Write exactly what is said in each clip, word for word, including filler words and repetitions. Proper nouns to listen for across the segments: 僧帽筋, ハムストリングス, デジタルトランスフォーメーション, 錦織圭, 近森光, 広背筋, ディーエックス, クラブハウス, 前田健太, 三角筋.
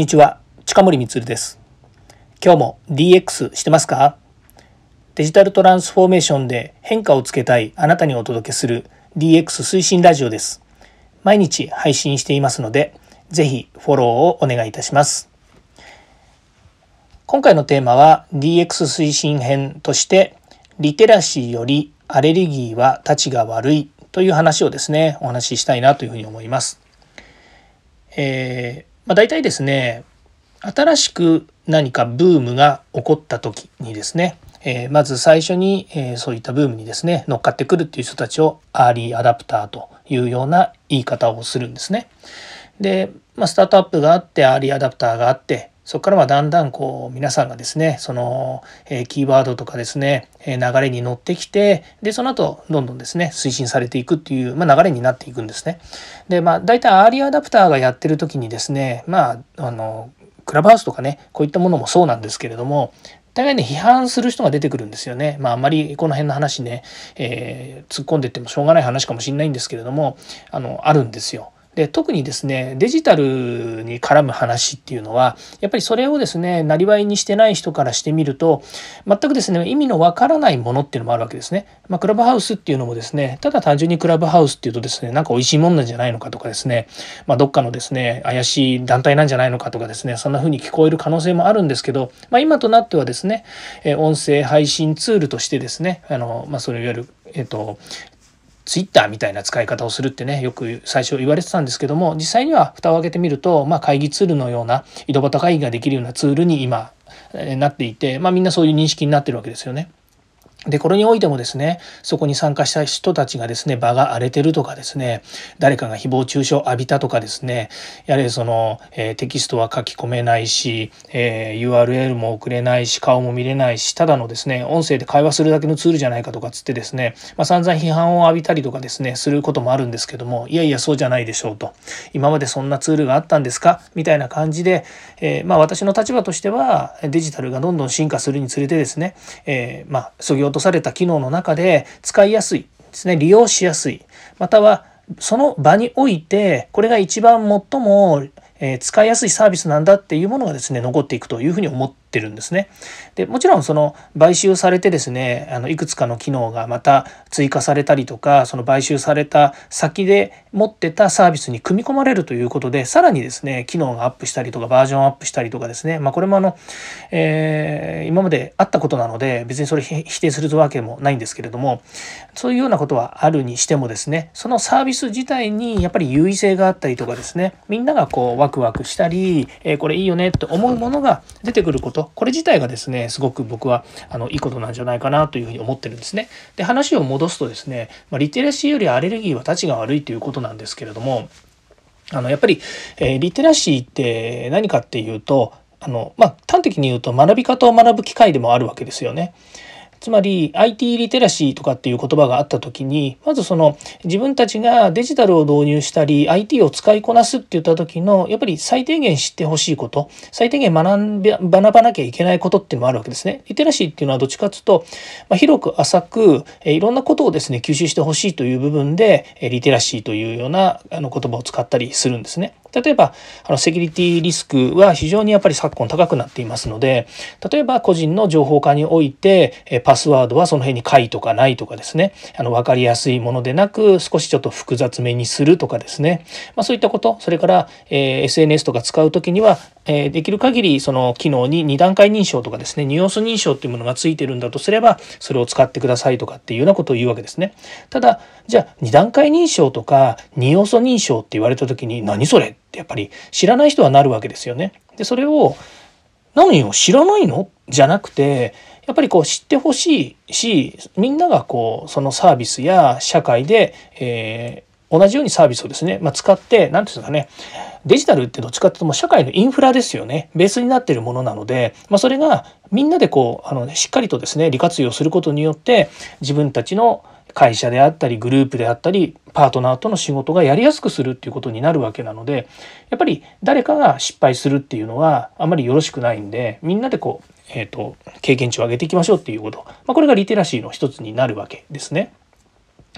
こんにちは、近森光です。今日も ディーエックス してますか？デジタルトランスフォーメーションで変化をつけたいあなたにお届けする ディーエックス 推進ラジオです。毎日配信していますので、ぜひフォローをお願いいたします。今回のテーマは ディーエックス 推進編として、リテラシーよりアレルギーはたちが悪いという話をですね、お話ししたいなというふうに思います。えーまあ、大体ですね、新しく何かブームが起こった時にですね、えー、まず最初に、えー、そういったブームにですね乗っかってくるっていう人たちをアーリーアダプターというような言い方をするんですね。で、まあ、スタートアップがあって、アーリーアダプターがあって、そこからはだんだんこう皆さんがですね、その、えー、キーワードとかですね、えー、流れに乗ってきて、でその後どんどんですね推進されていくっていう、まあ、流れになっていくんですね。で、まあだいたいアーリーアダプターがやってる時にですね、まああのクラブハウスとかね、こういったものもそうなんですけれども、大概ね批判する人が出てくるんですよね。まああんまりこの辺の話ね、えー、突っ込んでってもしょうがない話かもしれないんですけれども、あのあるんですよ。で、特にですねデジタルに絡む話っていうのは、やっぱりそれをですねなりわいにしてない人からしてみると、全くですね意味のわからないものっていうのもあるわけですね。まあ、クラブハウスっていうのもですね、ただ単純にクラブハウスっていうとですね、なんかおいしいもんなんじゃないのかとかですね、まあ、どっかのですね怪しい団体なんじゃないのかとかですね、そんな風に聞こえる可能性もあるんですけど、まあ、今となってはですね、音声配信ツールとしてですね、あの、まあ、それいわゆるえっとツイッターみたいな使い方をするってね、よく最初言われてたんですけども、実際には蓋を開けてみると、まあ、会議ツールのような、井戸端会議ができるようなツールに今、えー、なっていて、まあ、みんなそういう認識になってるわけですよね。で、これにおいてもですね、そこに参加した人たちがですね、場が荒れてるとかですね、誰かが誹謗中傷を浴びたとかですね、やはりその、えー、テキストは書き込めないし、えー、ユーアールエル も送れないし、顔も見れないし、ただのですね、音声で会話するだけのツールじゃないかとかつってですね、まあ、散々批判を浴びたりとかですね、することもあるんですけども、いやいやそうじゃないでしょうと、今までそんなツールがあったんですかみたいな感じで、えー、まあ私の立場としては、デジタルがどんどん進化するにつれてですね、えー、まあそぎ落とされた機能の中で使いやすいですね、利用しやすい、またはその場においてこれが一番最も使いやすいサービスなんだっていうものがですね残っていくというふうに思ってるんですね。で、もちろんその買収されてですね、あのいくつかの機能がまた追加されたりとか、その買収された先で持ってたサービスに組み込まれるということで、さらにですね機能がアップしたりとか、バージョンアップしたりとかですね、まあこれもあの、えー、今まであったことなので、別にそれ否定するわけもないんですけれども、そういうようなことはあるにしてもですね、そのサービス自体にやっぱり優位性があったりとかですね、みんながこうワクワクしたり、えー、これいいよねって思うものが出てくること、これ自体がですねすごく僕はあのいいことなんじゃないかなというふうに思ってるんですね。で、話を戻すとですね、まあ、リテラシーよりアレルギーはたちが悪いということなんですけれども、あのやっぱり、えー、リテラシーって何かっていうと、あの、まあ、端的に言うと学び方を学ぶ機会でもあるわけですよね。つまり アイティー リテラシーとかっていう言葉があった時に、まずその自分たちがデジタルを導入したり アイティー を使いこなすって言った時の、やっぱり最低限知ってほしいこと、最低限学んで学ばなきゃいけないことっていうのもあるわけですね。リテラシーっていうのはどっちかというと、まあ、広く浅くいろんなことをですね吸収してほしいという部分で、リテラシーというようなあの言葉を使ったりするんですね。例えばあのセキュリティリスクは非常にやっぱり昨今高くなっていますので、例えば個人の情報化において、えパスワードはその辺に解とかないとかですね、あの分かりやすいものでなく少しちょっと複雑めにするとかですね、まあ、そういったこと、それから、えー、エスエヌエス とか使うときには、えー、できる限りその機能にに段階認証とかですね、ニュアンス認証というものがついているんだとすれば、それを使ってくださいとかっていうようなことを言うわけですね。ただじゃあに段階認証とかに要素認証って言われたときに、何それやっぱり知らない人はなるわけですよね。で、それを何を知らないのじゃなくて、やっぱりこう知ってほしいし、みんながこうそのサービスや社会で、えー、同じようにサービスをですね、まあ、使って何て言うんですかね、デジタルってどっちかっていうともう社会のインフラですよね、ベースになっているものなので、まあ、それがみんなでこうあのしっかりとですね利活用することによって、自分たちの会社であったりグループであったりパートナーとの仕事がやりやすくするっていうことになるわけなので、やっぱり誰かが失敗するっていうのはあまりよろしくないんで、みんなでこう、えーと、経験値を上げていきましょうっていうこと、まあ、これがリテラシーの一つになるわけですね。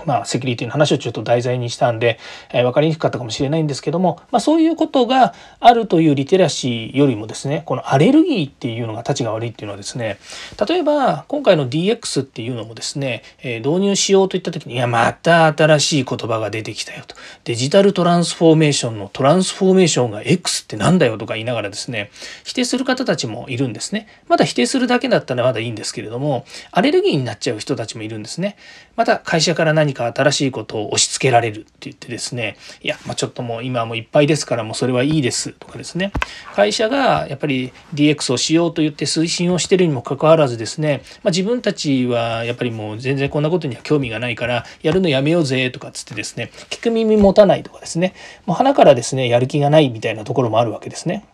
まあ、セキュリティの話をちょっと題材にしたんで、えー、分かりにくかったかもしれないんですけども、まあ、そういうことがあるというリテラシーよりもですね、このアレルギーっていうのが立ちが悪いっていうのはですね、例えば今回の ディーエックス っていうのもですね、えー、導入しようといった時に、いやまた新しい言葉が出てきたよと、デジタルトランスフォーメーションのトランスフォーメーションが エックス ってなんだよとか言いながらですね、否定する方たちもいるんですね。まだ否定するだけだったらまだいいんですけれども、アレルギーになっちゃう人たちもいるんですね。また会社から何か新しいことを押し付けられるって言ってですね、いや、まあ、ちょっともう今もういっぱいですからもうそれはいいですとかですね、会社がやっぱり ディーエックス をしようと言って推進をしているにもかかわらずですね、まあ、自分たちはやっぱりもう全然こんなことには興味がないからやるのやめようぜとかつってですね、聞く耳持たないとかですね、もう鼻からですねやる気がないみたいなところもあるわけですね。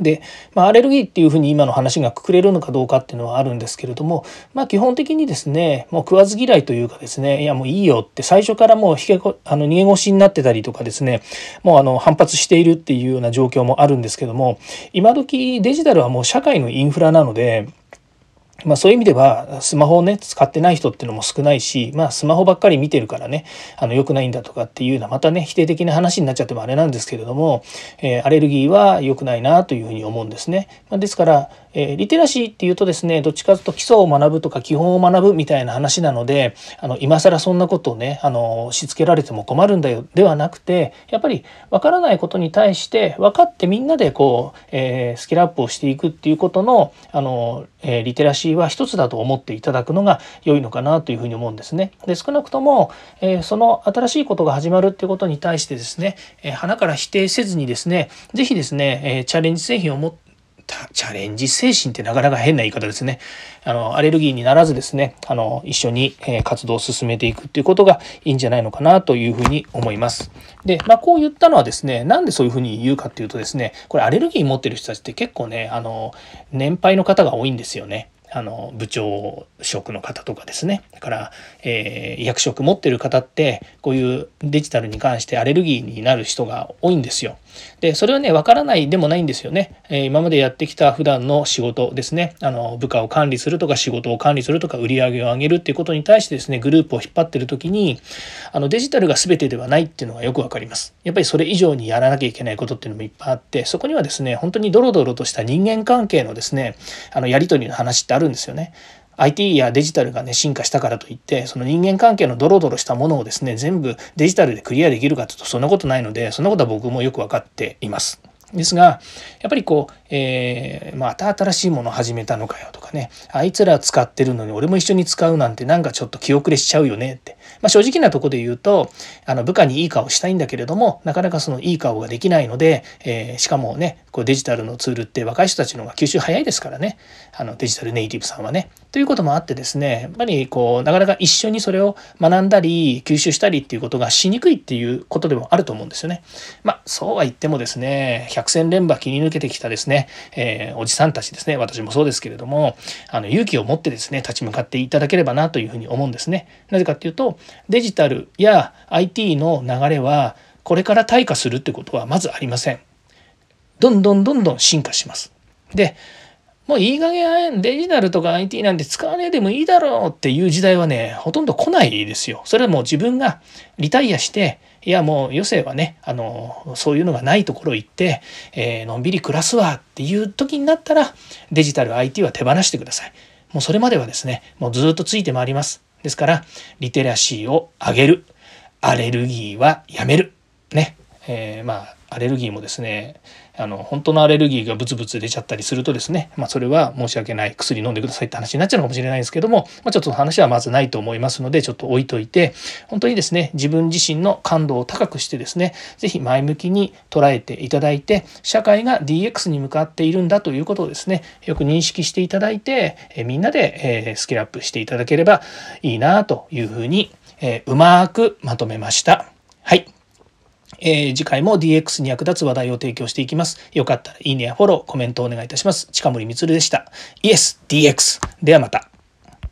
で、まあ、アレルギーっていうふうに今の話がくくれるのかどうかっていうのはあるんですけれども、まあ、基本的にですね、もう食わず嫌いというかですね、いやもういいよって最初からもうひけこあの逃げ腰になってたりとかですね、もうあの反発しているっていうような状況もあるんですけども、今時デジタルはもう社会のインフラなので、まあ、そういう意味ではスマホをね使ってない人っていうのも少ないし、まあ、スマホばっかり見てるからねあの良くないんだとかっていうのはまたね否定的な話になっちゃってもあれなんですけれども、えー、アレルギーは良くないなというふうに思うんですね。まあ、ですから、えー、リテラシーっていうとですね、どっちかというと基礎を学ぶとか基本を学ぶみたいな話なので、あの今更そんなことをねあの押し付けられても困るんだよではなくて、やっぱり分からないことに対して分かってみんなでこう、えー、スキルアップをしていくっていうことの、あの、えー、リテラシーは一つだと思っていただくのが良いのかなというふうに思うんですね。で、少なくとも、えー、その新しいことが始まるっていうことに対してですね、えー、鼻から否定せずにですね、ぜひですね、えー、チャレンジ製品を持ってチャレンジ精神ってなかなか変な言い方ですね。あのアレルギーにならずですね、あの一緒に活動を進めていくっていうことがいいんじゃないのかなというふうに思います。で、まあ、こう言ったのはですね、なんでそういうふうに言うかっていうとですね、これアレルギー持ってる人たちって結構ね、あの年配の方が多いんですよね。あの部長職の方とかですね、だから、えー、役職持ってる方ってこういうデジタルに関してアレルギーになる人が多いんですよ。で、それはね分からないでもないんですよね。えー、今までやってきた普段の仕事ですね、あの部下を管理するとか仕事を管理するとか売り上げを上げるっていうことに対してですね、グループを引っ張ってる時にあのデジタルが全てではないっていうのがよく分かります。やっぱりそれ以上にやらなきゃいけないことっていうのもいっぱいあって、そこにはですね本当にドロドロとした人間関係のですねあのやり取りの話ってあるあるんですよね。アイティー やデジタルがね進化したからといって、その人間関係のドロドロしたものをですね全部デジタルでクリアできるかというとそんなことないので、そんなことは僕もよく分かっています。ですがやっぱりこう、えー、また新しいものを始めたのかよとかね、あいつら使ってるのに俺も一緒に使うなんてなんかちょっと気後れしちゃうよねって、まあ、正直なとこで言うとあの部下にいい顔したいんだけれどもなかなかそのいい顔ができないので、えー、しかもねこうデジタルのツールって若い人たちの方が吸収早いですからね、あのデジタルネイティブさんはね。ということもあってですね、やっぱりこうなかなか一緒にそれを学んだり吸収したりっていうことがしにくいっていうことでもあると思うんですよね。まあ、そうは言ってもですね、百戦錬磨切り抜けてきたですね、えー、おじさんたちですね、私もそうですけれども、あの勇気を持ってですね立ち向かっていただければなというふうに思うんですね。なぜかっていうとデジタルや アイティー の流れはこれから退化するってことはまずありません。どんどんどんどん進化します。で、もういい加減デジタルとか アイティー なんて使わねえでもいいだろうっていう時代はねほとんど来ないですよ。それはもう自分がリタイアして、いやもう余生はねあのそういうのがないところ行って、えー、のんびり暮らすわっていう時になったらデジタル アイティー は手放してください。もうそれまではですねもうずっとついて回ります。ですからリテラシーを上げる、アレルギーはやめるね、えー、まあアレルギーもですねあの本当のアレルギーがブツブツ出ちゃったりするとですね、まあ、それは申し訳ない、薬飲んでくださいって話になっちゃうのかもしれないんですけども、まあ、ちょっと話はまずないと思いますのでちょっと置いといて、本当にですね自分自身の感度を高くしてですねぜひ前向きに捉えていただいて、社会が ディーエックス に向かっているんだということをですねよく認識していただいて、えみんなでスキルアップしていただければいいなというふうに、えうまくまとめました。はい。えー、次回も ディーエックス に役立つ話題を提供していきます。よかったらいいねやフォロー、コメントをお願いいたします。近森光でした。イエス ディーエックス ではまた。